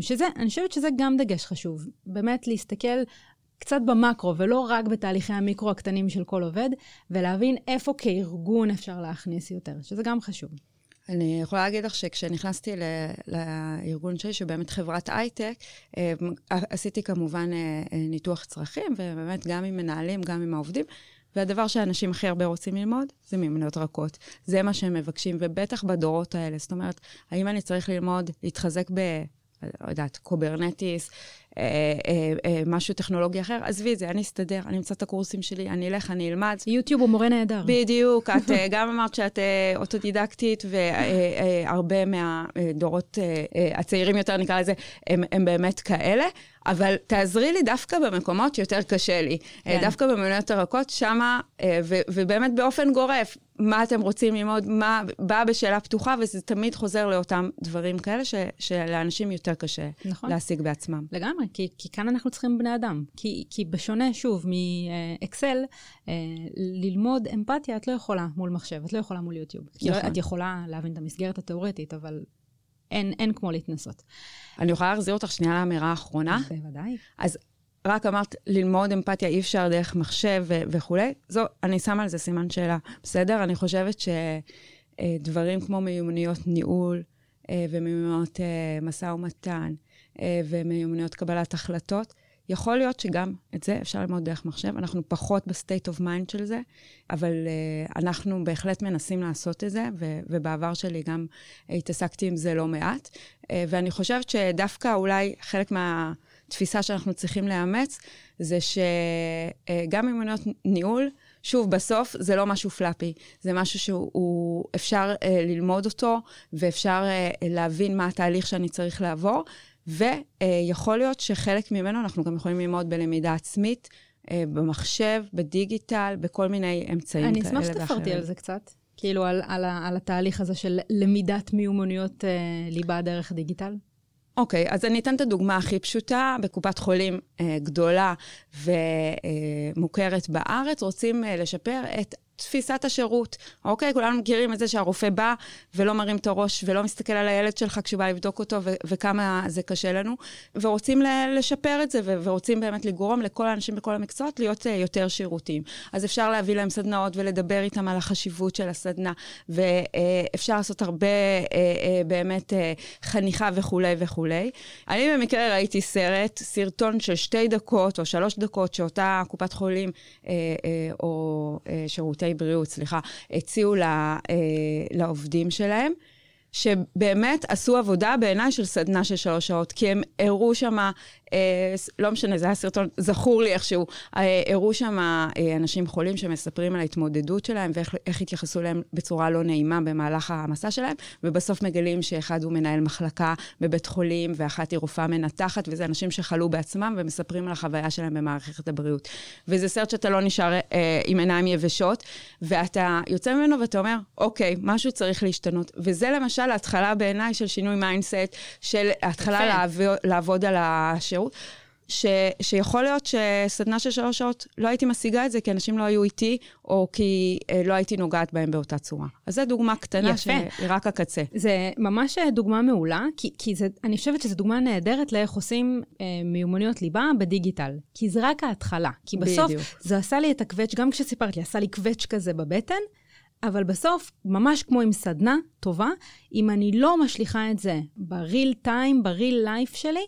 שזה, אני חושבת שזה גם דגש חשוב. באמת להסתכל קצת במקרו, ולא רק בתהליכי המיקרו הקטנים של כל עובד, ולהבין איפה כארגון אפשר להכניס יותר, שזה גם חשוב. אני יכולה להגיד לך שכשנכנסתי לארגון שלי, שבאמת חברת הייטק, עשיתי כמובן ניתוח צרכים, ובאמת גם עם מנהלים, גם עם העובדים, והדבר שאנשים הכי הרבה רוצים ללמוד, זה מיומנויות רכות. זה מה שהם מבקשים, ובטח בדורות האלה. זאת אומרת, האם אני צריך ללמוד, להתחזק ב... לא יודעת, קוברנטיס, אה, אה, אה, משהו טכנולוגי אחר, עזבי את זה, אני אסתדר, אני אמצא את הקורסים שלי, אני אלך, אני אלמד. יוטיוב הוא מורה נהדר. בדיוק, את גם אמרת שאת אוטודידקטית, והרבה מהדורות הצעירים יותר נקרא לזה, הם, הם באמת כאלה, אבל תעזרי לי דווקא במקומות יותר קשה לי, כן. דווקא במיומנויות הרכות, שמה, ו, ובאמת באופן גורף, מה אתם רוצים ללמוד, מה בא בשאלה פתוחה, וזה תמיד חוזר לאותם דברים כאלה, ש, שלאנשים יותר קשה נכון. להשיג בעצמם. לגמרי, כי, כי כאן אנחנו צריכים בני אדם. כי, כי בשונה, שוב, מאקסל, ללמוד אמפתיה, את לא יכולה מול מחשב, את לא יכולה מול יוטיוב. נכון. לא, את יכולה להבין את המסגרת התיאורטית, אבל... אין, אין כמו להתנסות. אני יכולה להחזיר אותך שנייה לאמירה האחרונה. בוודאי. אז רק אמרת, ללמוד אמפתיה אי אפשר דרך מחשב ו- וכולי. זו, אני שמה על זה סימן שאלה. בסדר? אני חושבת שדברים כמו מיומנויות ניהול, ומיומנויות מסע ומתן, ומיומנויות קבלת החלטות, יכול להיות שגם את זה אפשר ללמוד דרך מחשב. אנחנו פחות בסטייט אוף מיינד של זה, אבל uh, אנחנו בהחלט מנסים לעשות את זה, ו- ובעבר שלי גם uh, התעסקתי עם זה לא מעט. Uh, ואני חושבת שדווקא אולי חלק מהתפיסה שאנחנו צריכים לאמץ, זה שגם uh, מיומנויות ניהול, שוב, בסוף זה לא משהו פלאפי, זה משהו שהוא אפשר uh, ללמוד אותו, ואפשר uh, להבין מה התהליך שאני צריך לעבור, ויכול להיות שחלק ממנו אנחנו גם יכולים ללמוד בלמידה עצמית, במחשב, בדיגיטל, בכל מיני אמצעים כאלה ואחרים. אני אשמח שתפרטי על זה קצת, כאילו על, על, על התהליך הזה של למידת מיומנויות ליבה דרך דיגיטל. אוקיי, אז אני אתן את הדוגמה הכי פשוטה, בקופת חולים גדולה ומוכרת בארץ, רוצים לשפר את תפיסת השירות. אוקיי, כולנו מכירים את זה שהרופא בא ולא מרים את הראש, ולא מסתכל על הילד שלך כשהוא בא לבדוק אותו, ו- וכמה זה קשה לנו, ורוצים ל- לשפר את זה, ו- ורוצים באמת לגרום לכל האנשים בכל המקצועות להיות uh, יותר שירותיים. אז אפשר להביא להם סדנאות ולדבר איתם על החשיבות של הסדנה, ואפשר uh, לעשות הרבה uh, uh, באמת uh, חניכה וכו' וכו'. אני במקרה ראיתי סרט, סרטון של שתי דקות או שלוש דקות, שאותה קופת חולים uh, uh, או uh, שירותי בריאות, סליחה, הציעו לה, אה, לעובדים שלהם, שבאמת עשו עבודה בעיניי של סדנה של שלוש שעות, כי הם הראו שמה, אה, לא משנה, זה היה סרטון, זכור לי איכשהו, אה, הראו שמה אה, אנשים חולים שמספרים על ההתמודדות שלהם, ואיך התייחסו להם בצורה לא נעימה במהלך המסע שלהם, ובסוף מגלים שאחד הוא מנהל מחלקה בבית חולים, ואחת היא רופאה מנתחת, וזה אנשים שחלו בעצמם, ומספרים על החוויה שלהם במערכת הבריאות. וזה סרט שאתה לא נשאר אה, עם עיניים יבשות, ואתה יוצא ממנו ואתה אומר, אוקיי, משהו צריך להשתנות. וזה למשל להתחלה בעיניי של שינוי מיינדסט, של התחלה לעבוד, לעבוד על השירות, ש, שיכול להיות שסדנה של שלוש שעות, לא הייתי משיגה את זה, כי אנשים לא היו איתי, או כי אה, לא הייתי נוגעת בהם באותה צורה. אז זו דוגמה קטנה יפה. שהיא רק הקצה. זה ממש דוגמה מעולה, כי, כי זה, אני חושבת שזו דוגמה נהדרת לאיך עושים אה, מיומנויות ליבה בדיגיטל, כי זה רק ההתחלה. כי בסוף בדיוק. זה עשה לי את הקווץ', גם כשסיפרת לי, עשה לי קווץ' כזה בבטן, אבל בסוף, ממש כמו עם סדנה טובה, אם אני לא משליחה את זה בריל טיים, בריל לייף שלי,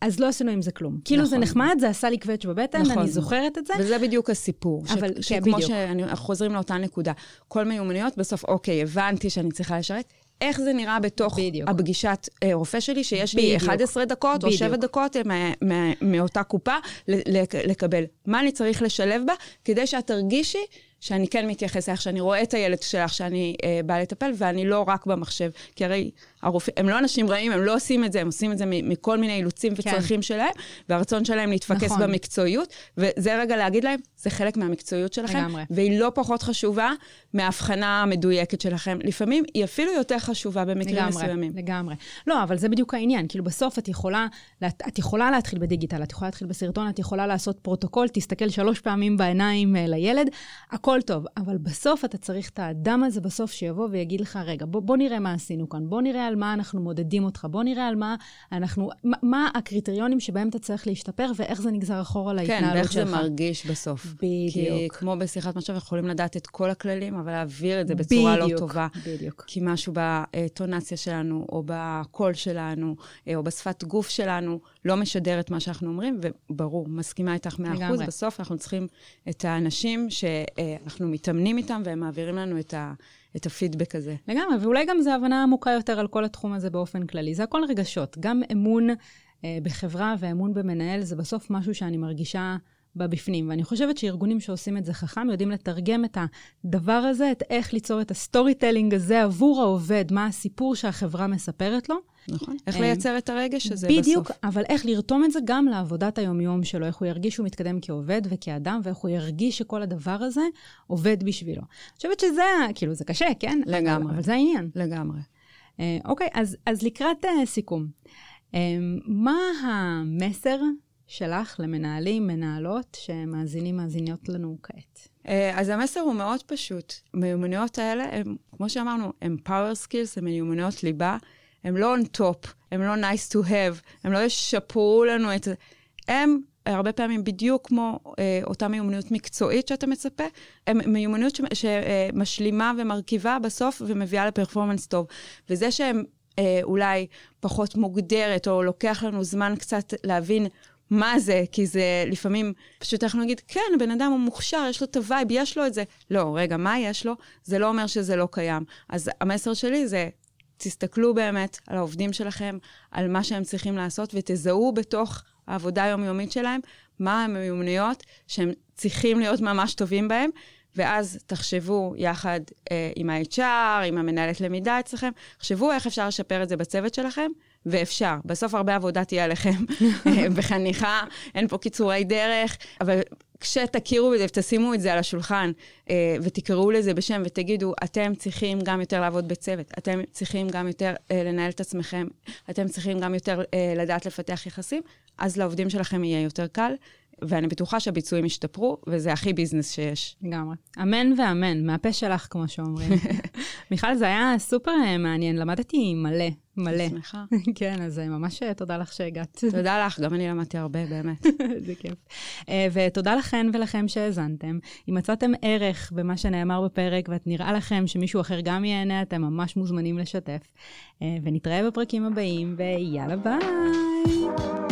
אז לא עשינו עם זה כלום. כאילו זה נחמד, זה עשה לי קווץ' בבטן, אני זוכרת את זה. וזה בדיוק הסיפור. שכמו שחוזרים לאותה נקודה, כל מיומנויות, בסוף, אוקיי, הבנתי שאני צריכה לשרת, איך זה נראה בתוך הפגישת רופא שלי, שיש לי אחת עשרה דקות או שבע דקות מאותה קופה לקבל. מה אני צריך לשלב בה, כדי שאת תרגישי שאני כן מתייחסה, איך שאני רואה את הילד שלך, שאני אה, באה לטפל, ואני לא רק במחשב, כי הרי הרופא, הם לא אנשים רעים, הם לא עושים את זה, הם עושים את זה מכל מיני אילוצים וצרכים כן. שלהם, והרצון שלהם להתפקס נכון. במקצועיות, וזה רגע להגיד להם, זה חלק מהמקצועיות שלכם, לגמרי. והיא לא פחות חשובה מההבחנה המדויקת שלכם, לפעמים היא אפילו יותר חשובה במקרים לגמרי, מסוימים. לגמרי, לא, אבל זה בדיוק העניין, כאילו בסוף את יכולה, את יכולה להתחיל בדיגיטל, את יכולה להתחיל בסרטון, את יכולה לעשות פרוטוקול, תסתכל שלוש פעמים בעיניים לילד, הכל טוב, אבל בסוף אתה צריך את האדם הזה בסוף שיבוא ויגיד לך, רגע, בוא, בוא נראה מה עשינו כאן, בוא נראה על מה אנחנו מודדים אותך, בוא נראה על מה אנחנו, מה, מה הקריטריונים שבהם אתה צריך להשתפר, ואיך זה נגזר אחורה להתנהלות כן, ואיך שלך. זה מרגיש בסוף. בדיוק. כי כמו בשיחת משהו, יכולים לדעת את כל הכללים, אבל להעביר את זה בצורה בדיוק, לא טובה. בדיוק. כי משהו בטונציה שלנו, או בקול שלנו, או בשפת גוף שלנו, לא משדר את מה שאנחנו אומרים, וברור, מסכימה איתך מאה אחוז, לגמרי. בסוף אנחנו צריכים את האנשים שאנחנו מתאמנים איתם, והם מעבירים לנו את ה... את הפידבק הזה. לגמרי, ואולי גם זה הבנה עמוקה יותר על כל התחום הזה באופן כללי. זה הכל רגשות. גם אמון אה, בחברה ואמון במנהל, זה בסוף משהו שאני מרגישה בבפנים. ואני חושבת שארגונים שעושים את זה חכם, יודעים לתרגם את הדבר הזה, את איך ליצור את הסטורי טלינג הזה עבור העובד, מה הסיפור שהחברה מספרת לו. נכון. איך לייצר את הרגש הזה בסוף. בדיוק, אבל איך לרתום את זה גם לעבודת היומיום שלו, איך הוא ירגיש שהוא מתקדם כעובד וכאדם, ואיך הוא ירגיש שכל הדבר הזה עובד בשבילו. אני חושבת שזה, כאילו, זה קשה, כן? לגמרי. אבל זה העניין. לגמרי. אוקיי, אז לקראת סיכום. מה המסר שלך למנהלים, מנהלות, שמאזינים, מאזיניות לנו כעת? אז המסר הוא מאוד פשוט. מיומנויות האלה, כמו שאמרנו, הם power skills, הם מיומנויות ליבה, הם לא on top, הם לא nice to have, הם לא ישפרו לנו את זה. הם הרבה פעמים בדיוק כמו אה, אותה מיומנויות מקצועית שאתה מצפה, הם מיומנויות שמשלימה ומרכיבה בסוף ומביאה לפרפורמנס טוב. וזה שהם אה, אולי פחות מוגדרת או לוקח לנו זמן קצת להבין מה זה, כי זה לפעמים, פשוט אנחנו נגיד, כן, הבן אדם הוא מוכשר, יש לו את הווייב, יש לו את זה. לא, רגע, מה יש לו? זה לא אומר שזה לא קיים. אז המסר שלי זה, תסתכלו באמת על העובדים שלכם, על מה שהם צריכים לעשות, ותזהו בתוך העבודה היומיומית שלהם, מה המיומנויות שהם צריכים להיות ממש טובים בהם, ואז תחשבו יחד אה, עם ה-אייץ' אר, עם המנהלת למידה אצלכם, תחשבו איך אפשר לשפר את זה בצוות שלכם, ואפשר. בסוף הרבה עבודה תהיה עליכם בחניכה, אין פה קיצורי דרך, אבל כשתכירו את זה ותשימו את זה על השולחן ותקראו לזה בשם ותגידו, אתם צריכים גם יותר לעבוד בצוות, אתם צריכים גם יותר לנהל את עצמכם, אתם צריכים גם יותר לדעת לפתח יחסים, אז לעובדים שלכם יהיה יותר קל ואני בטוחה שהביצועים השתפרו, וזה הכי ביזנס שיש. לגמרי. אמן ואמן, מהפה שלך, כמו שאומרים. מיכל, זה היה סופר מעניין, למדתי מלא, מלא. שמחה. כן, אז ממש תודה לך שהגעת. תודה לך, גם אני למדתי הרבה, באמת. זה כיף. ותודה לכן ולכם שהאזנתם. אם מצאתם ערך במה שנאמר בפרק, ואת נראה לכם שמישהו אחר גם ייהנה, אתם ממש מוזמנים לשתף. ונתראה בפרקים הבאים, ויאללה ביי!